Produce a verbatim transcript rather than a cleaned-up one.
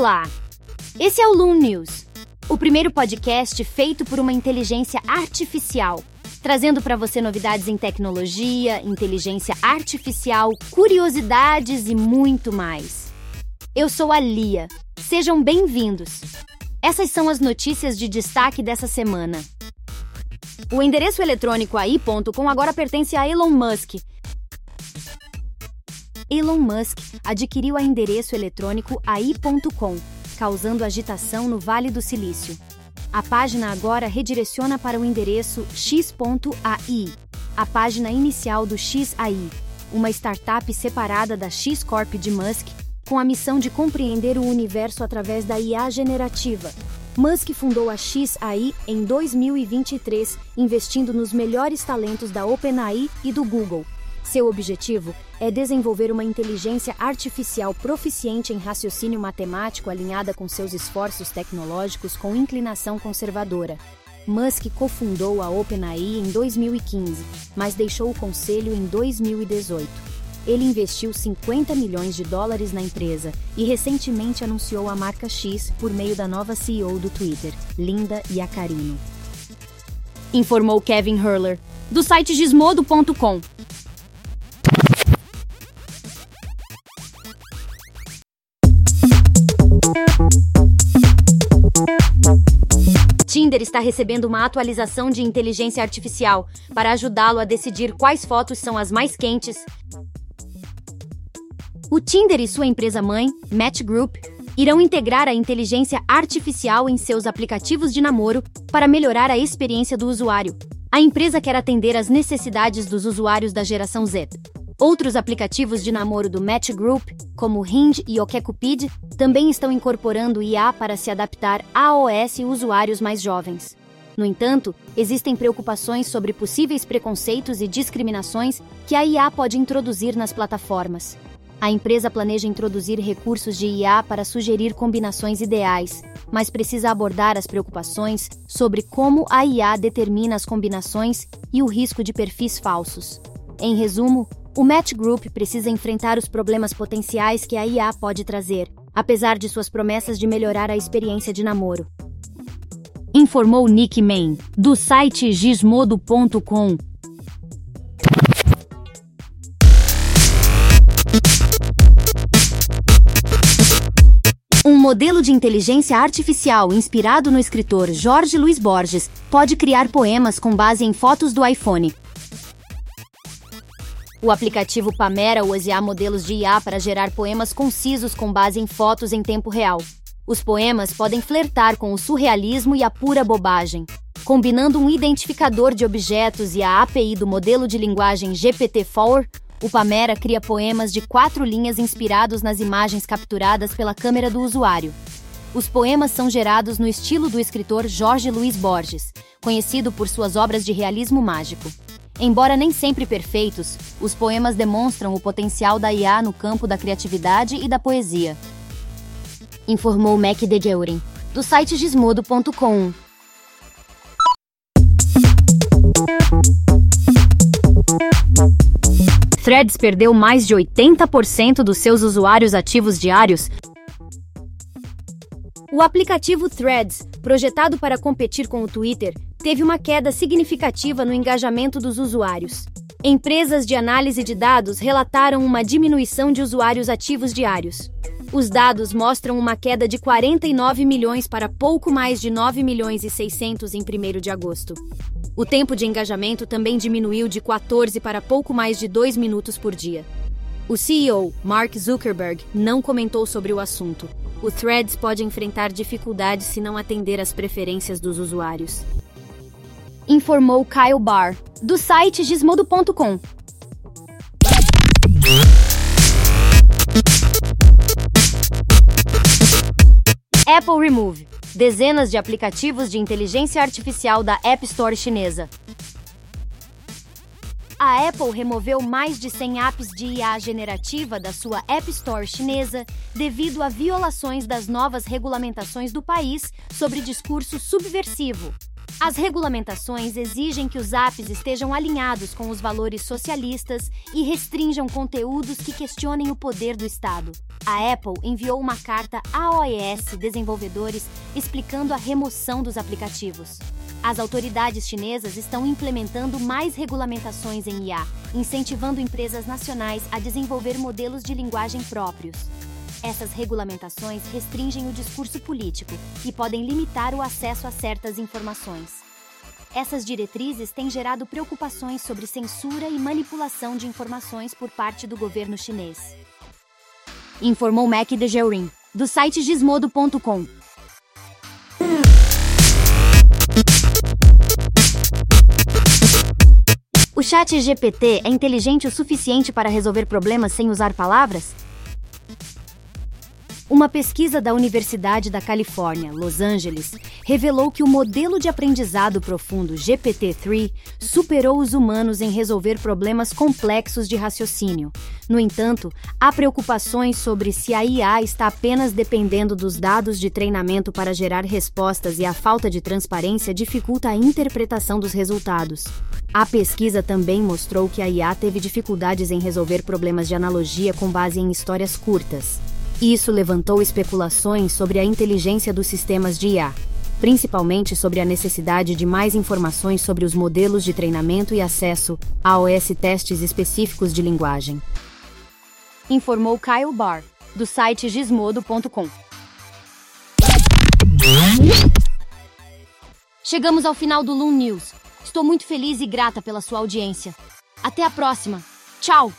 Olá! Esse é o Loon News, o primeiro podcast feito por uma inteligência artificial, trazendo para você novidades em tecnologia, inteligência artificial, curiosidades e muito mais. Eu sou a Lia. Sejam bem-vindos. Essas são as notícias de destaque dessa semana. O endereço eletrônico A I ponto com agora pertence a Elon Musk. Elon Musk adquiriu o endereço eletrônico A I ponto com, causando agitação no Vale do Silício. A página agora redireciona para o endereço x ponto a i, a página inicial do X A I, uma startup separada da X Corp de Musk, com a missão de compreender o universo através da I A generativa. Musk fundou a X A I em dois mil e vinte e três, investindo nos melhores talentos da OpenAI e do Google. Seu objetivo é desenvolver uma inteligência artificial proficiente em raciocínio matemático alinhada com seus esforços tecnológicos com inclinação conservadora. Musk cofundou a OpenAI em dois mil e quinze, mas deixou o conselho em dois mil e dezoito. Ele investiu cinquenta milhões de dólares na empresa e recentemente anunciou a marca X por meio da nova C E O do Twitter, Linda Yaccarino. Informou Kevin Hurler, do site gizmodo ponto com. Tinder está recebendo uma atualização de inteligência artificial para ajudá-lo a decidir quais fotos são as mais quentes. O Tinder e sua empresa-mãe, Match Group, irão integrar a inteligência artificial em seus aplicativos de namoro para melhorar a experiência do usuário. A empresa quer atender às necessidades dos usuários da geração Z. Outros aplicativos de namoro do Match Group, como Hinge e OkCupid, também estão incorporando I A para se adaptar a iOS e usuários mais jovens. No entanto, existem preocupações sobre possíveis preconceitos e discriminações que a I A pode introduzir nas plataformas. A empresa planeja introduzir recursos de I A para sugerir combinações ideais, mas precisa abordar as preocupações sobre como a I A determina as combinações e o risco de perfis falsos. Em resumo, o Match Group precisa enfrentar os problemas potenciais que a I A pode trazer, apesar de suas promessas de melhorar a experiência de namoro. Informou Nick Main, do site gizmodo ponto com. Um modelo de inteligência artificial inspirado no escritor Jorge Luis Borges pode criar poemas com base em fotos do iPhone. O aplicativo Pamera usa modelos de I A para gerar poemas concisos com base em fotos em tempo real. Os poemas podem flertar com o surrealismo e a pura bobagem. Combinando um identificador de objetos e a A P I do modelo de linguagem G P T quatro, o Pamera cria poemas de quatro linhas inspirados nas imagens capturadas pela câmera do usuário. Os poemas são gerados no estilo do escritor Jorge Luis Borges, conhecido por suas obras de realismo mágico. Embora nem sempre perfeitos, os poemas demonstram o potencial da I A no campo da criatividade e da poesia. Informou Mac DeGeurin, do site gizmodo ponto com. Threads perdeu mais de oitenta por cento dos seus usuários ativos diários. O aplicativo Threads, projetado para competir com o Twitter, teve uma queda significativa no engajamento dos usuários. Empresas de análise de dados relataram uma diminuição de usuários ativos diários. Os dados mostram uma queda de quarenta e nove milhões para pouco mais de nove milhões e seiscentos em primeiro de agosto. O tempo de engajamento também diminuiu de quatorze para pouco mais de dois minutos por dia. O C E O, Mark Zuckerberg, não comentou sobre o assunto. O Threads pode enfrentar dificuldades se não atender às preferências dos usuários. Informou Kyle Barr, do site gizmodo ponto com. Apple remove dezenas de aplicativos de inteligência artificial da App Store chinesa. A Apple removeu mais de cem apps de I A generativa da sua App Store chinesa devido a violações das novas regulamentações do país sobre discurso subversivo. As regulamentações exigem que os apps estejam alinhados com os valores socialistas e restringam conteúdos que questionem o poder do Estado. A Apple enviou uma carta a iOS desenvolvedores explicando a remoção dos aplicativos. As autoridades chinesas estão implementando mais regulamentações em I A, incentivando empresas nacionais a desenvolver modelos de linguagem próprios. Essas regulamentações restringem o discurso político e podem limitar o acesso a certas informações. Essas diretrizes têm gerado preocupações sobre censura e manipulação de informações por parte do governo chinês, informou Mac DeGeurin, do site gizmodo ponto com. O ChatGPT é inteligente o suficiente para resolver problemas sem usar palavras? Uma pesquisa da Universidade da Califórnia, Los Angeles, revelou que o modelo de aprendizado profundo G P T três superou os humanos em resolver problemas complexos de raciocínio. No entanto, há preocupações sobre se a I A está apenas dependendo dos dados de treinamento para gerar respostas e a falta de transparência dificulta a interpretação dos resultados. A pesquisa também mostrou que a I A teve dificuldades em resolver problemas de analogia com base em histórias curtas. Isso levantou especulações sobre a inteligência dos sistemas de I A, principalmente sobre a necessidade de mais informações sobre os modelos de treinamento e acesso a iOS testes específicos de linguagem, informou Kyle Barr, do site gizmodo ponto com. Chegamos ao final do Loon News. Estou muito feliz e grata pela sua audiência. Até a próxima. Tchau!